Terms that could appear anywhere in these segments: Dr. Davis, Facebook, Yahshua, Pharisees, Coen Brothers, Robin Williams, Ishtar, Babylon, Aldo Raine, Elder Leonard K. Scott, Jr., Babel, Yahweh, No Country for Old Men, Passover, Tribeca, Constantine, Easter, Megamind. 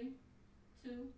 3, 2, 1.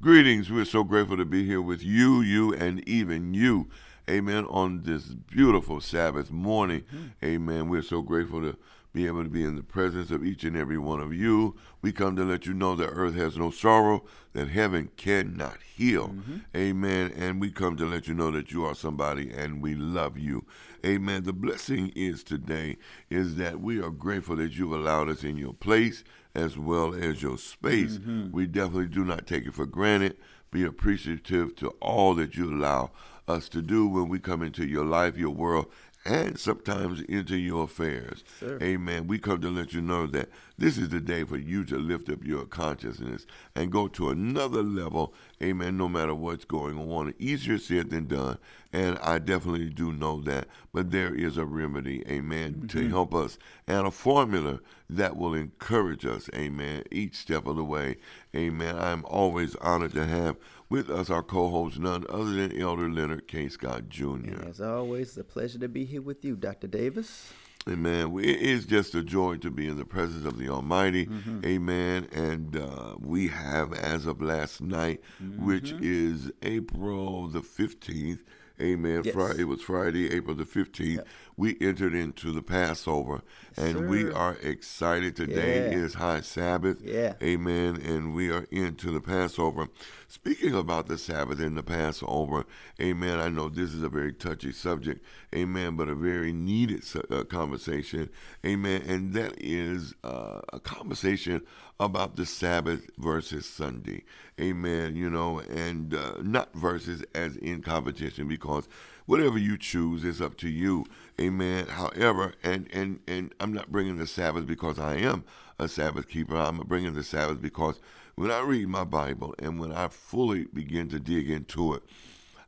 Greetings. We're so grateful to be here with you, and even you. Amen. On this beautiful Sabbath morning. Amen. We're so grateful to be able to be in the presence of each and every one of you. We come to let you know that earth has no sorrow, that heaven cannot heal. Amen. And we come to let you know that you are somebody and we love you. Amen. The blessing is today is that we are grateful that you've allowed us in your place as well as your space. We definitely do not take it for granted. Be appreciative to all that you allow us to do when we come into your life, your world, and sometimes into your affairs. Sure. Amen. We come to let you know that this is the day for you to lift up your consciousness and go to another level. Amen. No matter what's going on. Easier said than done. And I definitely do know that. But there is a remedy. Amen. To help us. And a formula that will encourage us. Amen. Each step of the way. Amen. I'm always honored to have with us our co-host, none other than Elder Leonard K. Scott, Jr. And as always, it's a pleasure to be here with you, Dr. Davis. Amen. It is just a joy to be in the presence of the Almighty. Amen. And we have, as of last night, which is April the 15th. Amen. Yes. It was Friday, April the 15th. Yep. We entered into the Passover, and we are excited. Today is High Sabbath. Amen. And we are into the Passover. Speaking about the Sabbath and the Passover, amen, I know this is a very touchy subject, amen, but a very needed conversation, amen, and that is a conversation about the Sabbath versus Sunday, amen, you know, and not versus as in competition, because whatever you choose is up to you, amen. However, and I'm not bringing the Sabbath because I am a Sabbath keeper. I'm bringing the Sabbath because when I read my Bible and when I fully begin to dig into it,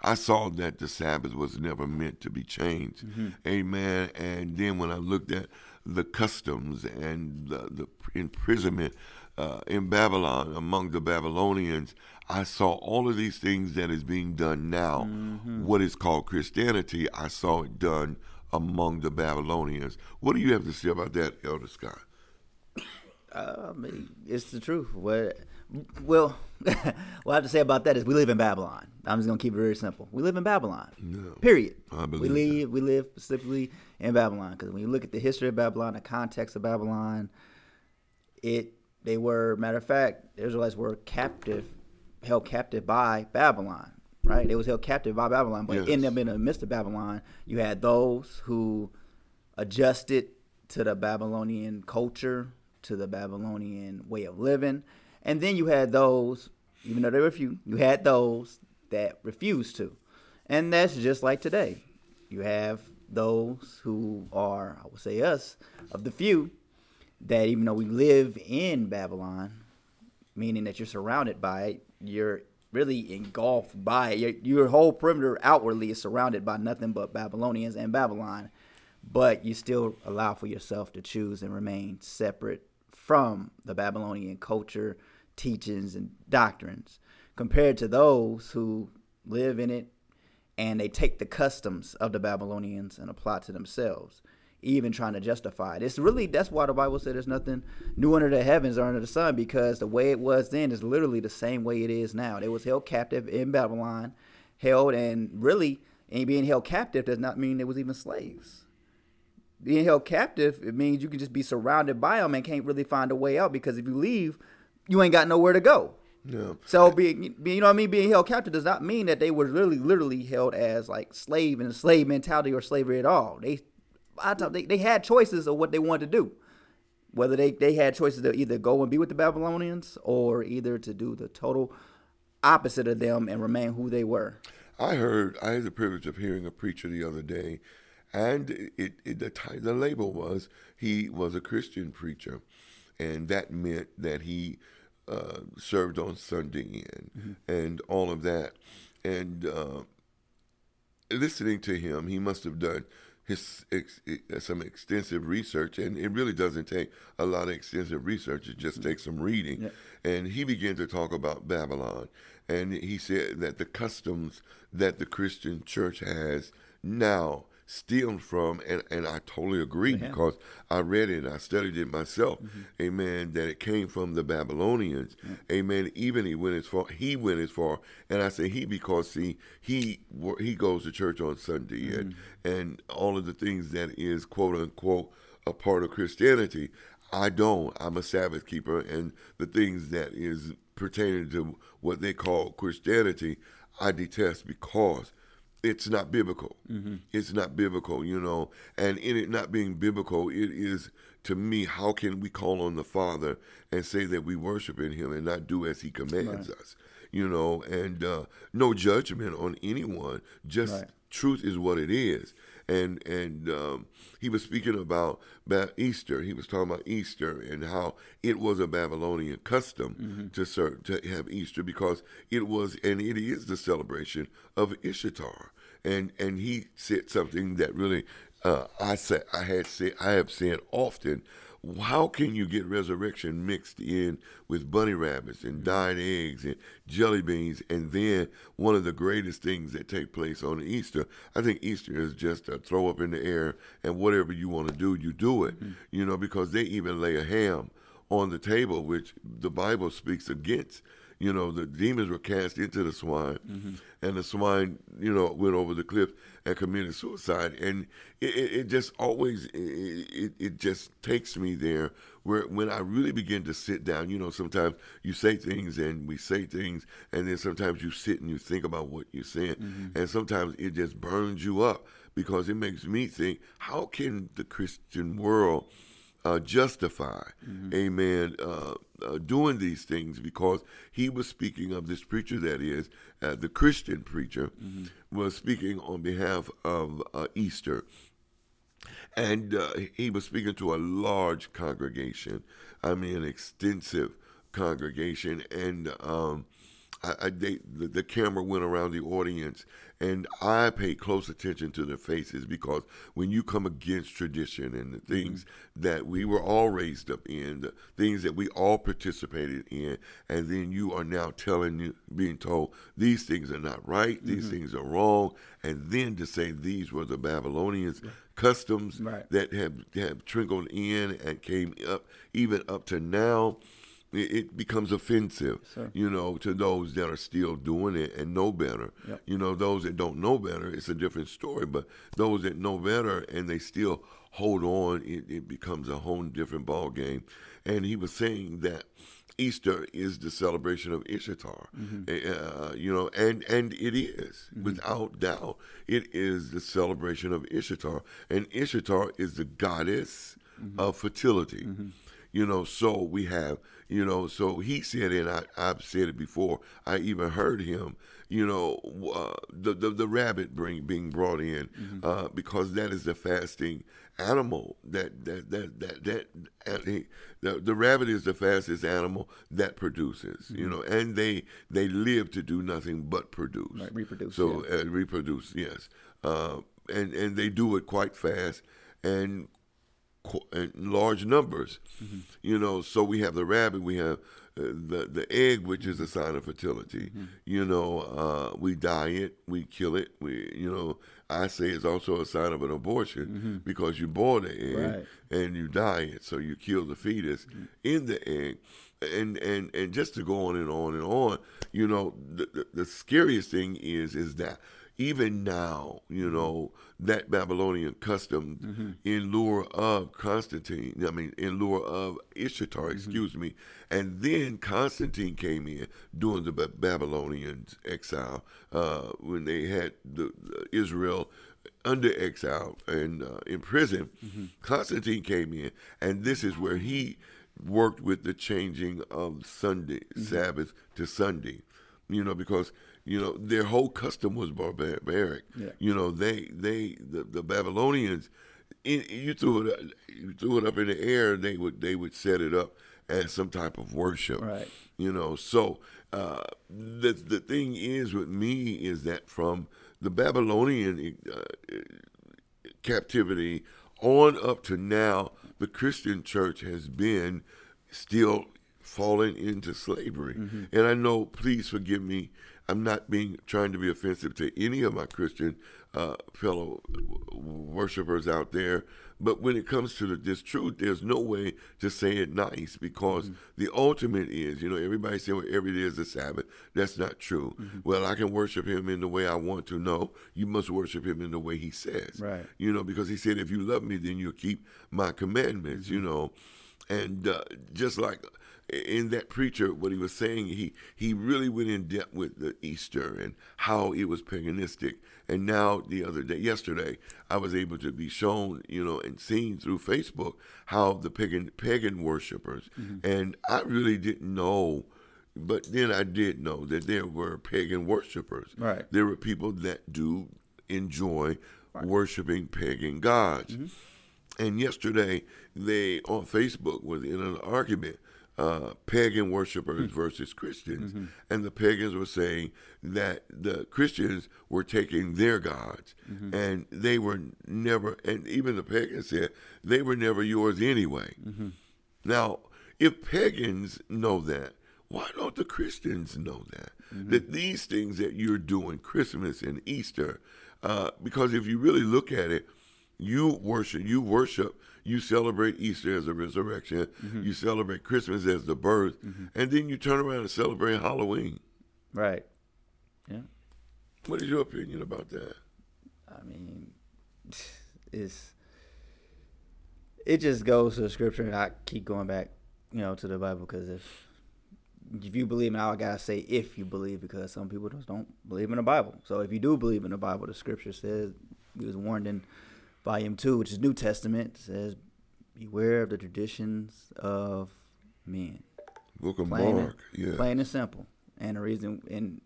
I saw that the Sabbath was never meant to be changed, amen. And then when I looked at the customs and the imprisonment in Babylon among the Babylonians, I saw all of these things that is being done now. What is called Christianity, I saw it done among the Babylonians. What do you have to say about that, Elder Scott? I mean, it's the truth. Well, what I have to say about that is we live in Babylon. I'm just going to keep it very simple. We live in Babylon, period. We live specifically in Babylon, because when you look at the history of Babylon, the context of Babylon, they were, matter of fact, the Israelites were held captive by Babylon, right? They was held captive by Babylon, but in the midst of Babylon, you had those who adjusted to the Babylonian culture, to the Babylonian way of living, and then you had those, even though there were few, you had those that refused to, and that's just like today. You have those who are, I would say us, of the few, that even though we live in Babylon, meaning that you're surrounded by it, you're really engulfed by it. Your whole perimeter outwardly is surrounded by nothing but Babylonians and Babylon, but you still allow for yourself to choose and remain separate from the Babylonian culture, teachings, and doctrines, compared to those who live in it and they take the customs of the Babylonians and apply to themselves, even trying to justify it. It's really, that's why the Bible said there's nothing new under the heavens or under the sun, because the way it was then is literally the same way it is now. They was held captive in Babylon, and being held captive does not mean they was even slaves. Being held captive, it means you can just be surrounded by them and can't really find a way out, because if you leave, you ain't got nowhere to go. Yeah. So you know what I mean? Being held captive does not mean that they were literally held as like slave and slave mentality or slavery at all. They had choices of what they wanted to do, whether they had choices to either go and be with the Babylonians or either to do the total opposite of them and remain who they were. I had the privilege of hearing a preacher the other day, and the label was he was a Christian preacher, and that meant that he served on Sunday and all of that. And listening to him, he must have done some extensive research, and it really doesn't take a lot of extensive research. It just takes some reading. And he began to talk about Babylon, and he said that the customs that the Christian church has now stems from, and I totally agree, yeah, because I read it, I studied it myself, amen, that it came from the Babylonians, amen, even he went as far, and I say he because, see, he goes to church on Sunday, and all of the things that is, quote unquote, a part of Christianity, I don't. I'm a Sabbath keeper, and the things that is pertaining to what they call Christianity, I detest because it's not biblical. It's not biblical, you know. And in it not being biblical, it is, to me, how can we call on the Father and say that we worship in Him and not do as He commands us, you know? And no judgment on anyone. Just truth is what it is. And he was speaking about Easter. He was talking about Easter and how it was a Babylonian custom to have Easter because it was, and it is, the celebration of Ishtar. And he said something that really I have said often. How can you get resurrection mixed in with bunny rabbits and dyed eggs and jelly beans, and then one of the greatest things that take place on Easter? I think Easter is just a throw up in the air, and whatever you want to do, you do it, you know, because they even lay a ham on the table, which the Bible speaks against. You know, the demons were cast into the swine, and the swine, you know, went over the cliff and committed suicide. And it just always, it just takes me there where when I really begin to sit down, you know, sometimes you say things and we say things, and then sometimes you sit and you think about what you're saying. And sometimes it just burns you up because it makes me think, how can the Christian world justify, amen, doing these things? Because he was speaking of this preacher that is, the Christian preacher, was speaking on behalf of Easter. And he was speaking to a large congregation, I mean, an extensive congregation. And the camera went around the audience, and I paid close attention to their faces because when you come against tradition and the things that we were all raised up in, the things that we all participated in, and then you are now being told these things are not right, these things are wrong, and then to say these were the Babylonians' customs that have trickled in and came up even up to now. It becomes offensive, you know, to those that are still doing it and know better. You know, those that don't know better, it's a different story. But those that know better and they still hold on, it becomes a whole different ball game. And he was saying that Easter is the celebration of Ishtar, you know, and it is, without doubt, it is the celebration of Ishtar. And Ishtar is the goddess of fertility. You know, so we have, you know, so he said, and I've said it before, I even heard him, you know, the rabbit being brought in, because that is the fasting animal. The rabbit is the fastest animal that produces, you know, and they live to do nothing but produce. Right, reproduce. So reproduce, yes. And they do it quite fast and in large numbers, you know. So we have the rabbit, we have the egg, which is a sign of fertility. You know, we dye it, we kill it. We, you know, I say it's also a sign of an abortion because you boil the egg and you dye it, so you kill the fetus in the egg, and just to go on and on and on. You know, the scariest thing is that even now, you know, that Babylonian custom in lure of Ishtar, excuse me. And then Constantine came in during the Babylonian exile, when they had the Israel under exile and in prison. Constantine came in, and this is where he worked with the changing of Sunday, Sabbath to Sunday, you know, because, you know, their whole custom was barbaric. Yeah. You know, the Babylonians, you threw it up in the air, they would set it up as some type of worship. Right. You know, so the thing is with me is that from the Babylonian captivity on up to now, the Christian church has been still falling into slavery. And I know, please forgive me, I'm not trying to be offensive to any of my Christian fellow worshipers out there, but when it comes to this truth, there's no way to say it nice, because the ultimate is, everybody say, well, every day is the Sabbath. That's not true. Mm-hmm. Well, I can worship him in the way I want to. No, you must worship him in the way he says. Right. Because he said, if you love me, then you'll keep my commandments, And just like in that preacher, what he was saying, he really went in depth with the Easter and how it was paganistic. And now yesterday, I was able to be shown, and seen through Facebook how the pagan worshipers, and I really didn't know, but then I did know that there were pagan worshipers. Right. There were people that do enjoy worshiping pagan gods. Mm-hmm. And yesterday, they on Facebook was in an argument, pagan worshipers versus Christians. Mm-hmm. And the pagans were saying that the Christians were taking their gods, and they were never, and even the pagans said, they were never yours anyway. Mm-hmm. Now, if pagans know that, why don't the Christians know that? Mm-hmm. That these things that you're doing, Christmas and Easter, because if you really look at it, you worship, you celebrate Easter as a resurrection, you celebrate Christmas as the birth, and then you turn around and celebrate Halloween. Right. Yeah. What is your opinion about that? I mean, it just goes to the scripture, and I keep going back, to the Bible, because if you believe, and I gotta say if you believe, because some people just don't believe in the Bible. So if you do believe in the Bible, the scripture says, he was warned in Volume 2, which is New Testament, says, beware of the traditions of men. Book of Mark, yeah. Plain and simple. And the reason, and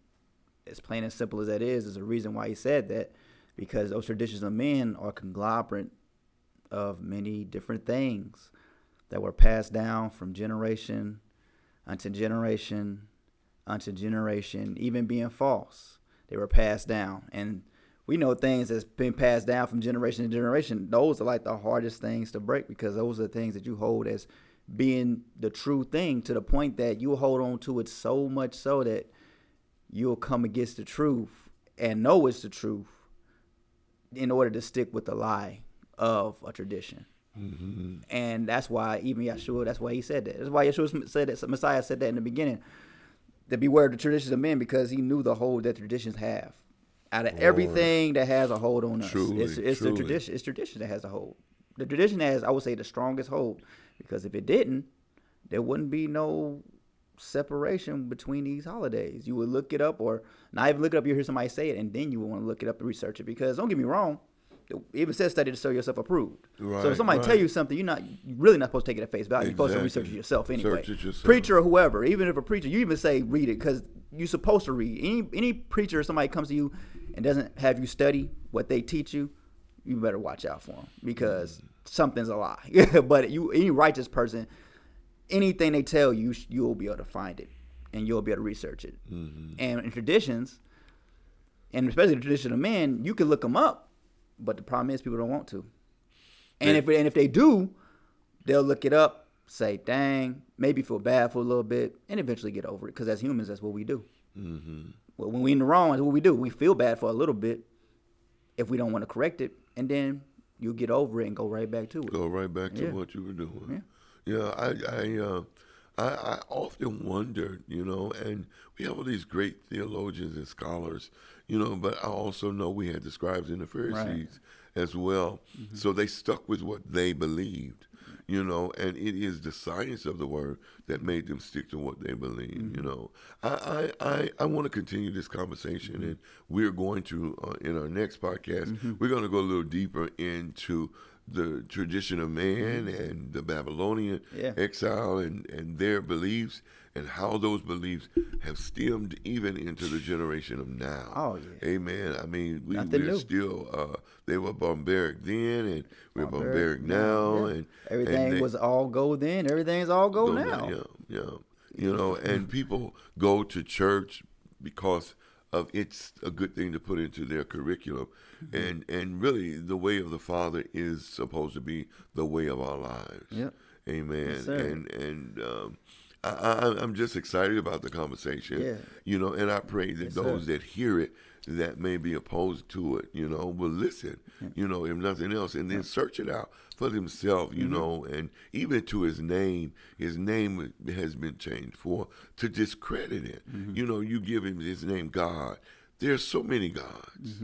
as plain and simple as that is the reason why he said that, because those traditions of men are conglomerate of many different things that were passed down from generation unto generation unto generation, even being false. They were passed down. And we know things that's been passed down from generation to generation. Those are like the hardest things to break, because those are the things that you hold as being the true thing, to the point that you hold on to it so much so that you'll come against the truth and know it's the truth in order to stick with the lie of a tradition. Mm-hmm. And that's why even Yahshua, that's why he said that. That's why Yahshua said that, Messiah said that in the beginning, that beware of the traditions of men, because he knew the hold that traditions have. Out of everything that has a hold on us, it's the tradition. It's tradition that has a hold. The tradition has, I would say, the strongest hold, because if it didn't, there wouldn't be no separation between these holidays. You would look it up, or not even look it up. You hear somebody say it, and then you would want to look it up and research it. Because don't get me wrong, it even says study to show yourself approved. Right, so if somebody tell you something, you're really not supposed to take it at face value. Exactly. You're supposed to research it yourself anyway. Search it yourself. Preacher or whoever, even if a preacher, you even say read it, because you're supposed to read. Any preacher or somebody comes to you and doesn't have you study what they teach you, you better watch out for them, because something's a lie. But any righteous person, anything they tell you, you'll be able to find it, and you'll be able to research it. Mm-hmm. And in traditions, and especially the tradition of men, you can look them up, but the problem is people don't want to. And if they do, they'll look it up, say, dang, maybe feel bad for a little bit, and eventually get over it, because as humans, that's what we do. Mm-hmm. Well, when we're in the wrong, that's what we do. We feel bad for a little bit if we don't want to correct it, and then you'll get over it and go right back to it. Go right back to what you were doing. Yeah, I often wondered, and we have all these great theologians and scholars, but I also know we had the scribes and the Pharisees as well. Mm-hmm. So they stuck with what they believed, and it is the science of the word that made them stick to what they believe, I want to continue this conversation, and we're going to, in our next podcast, we're going to go a little deeper into the tradition of man and the Babylonian exile and their beliefs, and how those beliefs have stemmed even into the generation of now. Oh, yeah. Amen. I mean, we're still, they were barbaric then, and we're barbaric now. Yeah. And everything was all gold then, everything's all gold now. Yeah. And people go to church because of it's a good thing to put into their curriculum. And really, the way of the Father is supposed to be the way of our lives. Yep. Amen. Yes, and I'm just excited about the conversation, you know, and I pray that those that hear it that may be opposed to it, you know, will listen, you know, if nothing else, and then search it out for themselves, you know, and even to his name has been changed for to discredit it. You know, you give him his name, God. There's so many gods.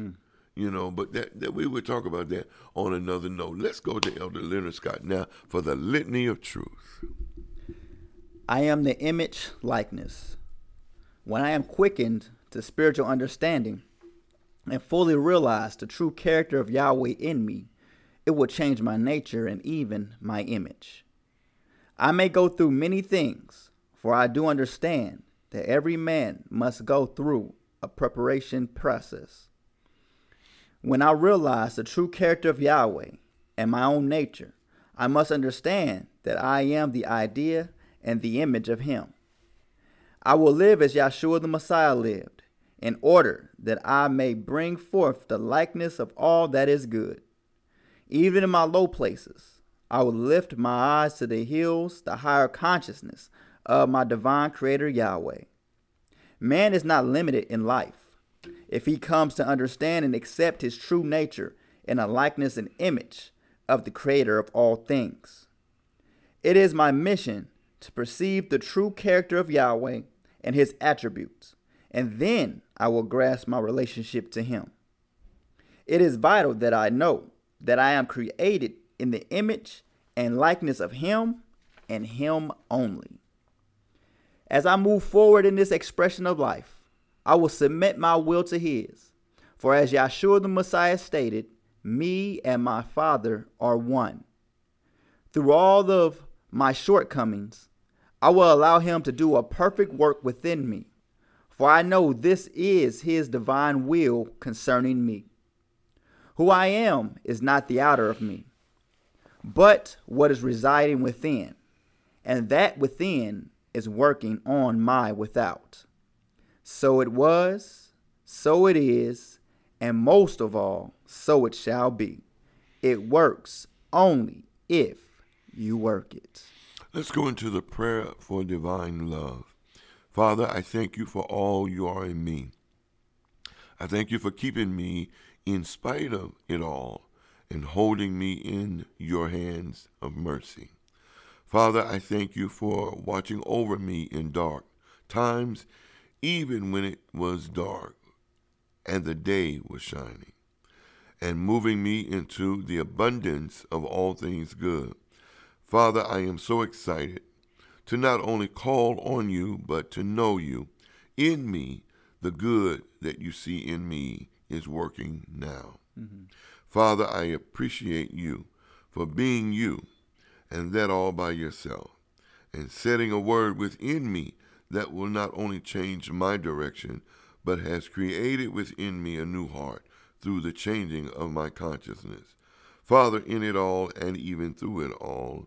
You know, but that we would talk about that on another note. Let's go to Elder Leonard Scott now for the Litany of Truth. I am the image likeness. When I am quickened to spiritual understanding and fully realize the true character of Yahweh in me, it will change my nature and even my image. I may go through many things, for I do understand that every man must go through a preparation process. When I realize the true character of Yahweh and my own nature, I must understand that I am the idea and the image of Him. I will live as Yahshua the Messiah lived, in order that I may bring forth the likeness of all that is good. Even in my low places, I will lift my eyes to the hills, the higher consciousness of my divine creator Yahweh. Man is not limited in life. If he comes to understand and accept his true nature in a likeness and image of the Creator of all things. It is my mission to perceive the true character of Yahweh and his attributes, and then I will grasp my relationship to him. It is vital that I know that I am created in the image and likeness of him and him only. As I move forward in this expression of life, I will submit my will to his. For as Yahshua the Messiah stated, me and my Father are one. Through all of my shortcomings, I will allow him to do a perfect work within me. For I know this is his divine will concerning me. Who I am is not the outer of me, but what is residing within. And that within is working on my without. So it was, so it is, and most of all, so it shall be. It works only if you work it. Let's go into the prayer for divine love. Father, I thank you for all you are in me. I thank you for keeping me in spite of it all and holding me in your hands of mercy. Father, I thank you for watching over me in dark times, even when it was dark and the day was shining, and moving me into the abundance of all things good. Father, I am so excited to not only call on you, but to know you. In me, the good that you see in me is working now. Father, I appreciate you for being you, and that all by yourself, and setting a word within me that will not only change my direction, but has created within me a new heart through the changing of my consciousness. Father, in it all and even through it all,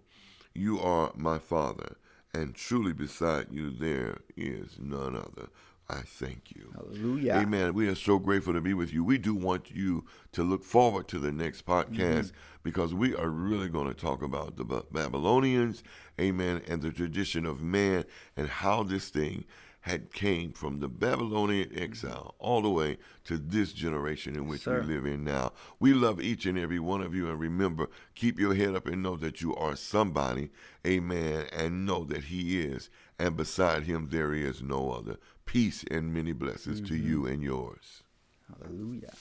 you are my Father, and truly beside you there is none other. I thank you. Hallelujah. Amen. We are so grateful to be with you. We do want you to look forward to the next podcast because we are really going to talk about the Babylonians, amen, and the tradition of man and how this thing had came from the Babylonian exile all the way to this generation in which we live in now. We love each and every one of you. And remember, keep your head up and know that you are somebody, amen, and know that he is. And beside him, there is no other. Peace and many blessings to you and yours. Hallelujah.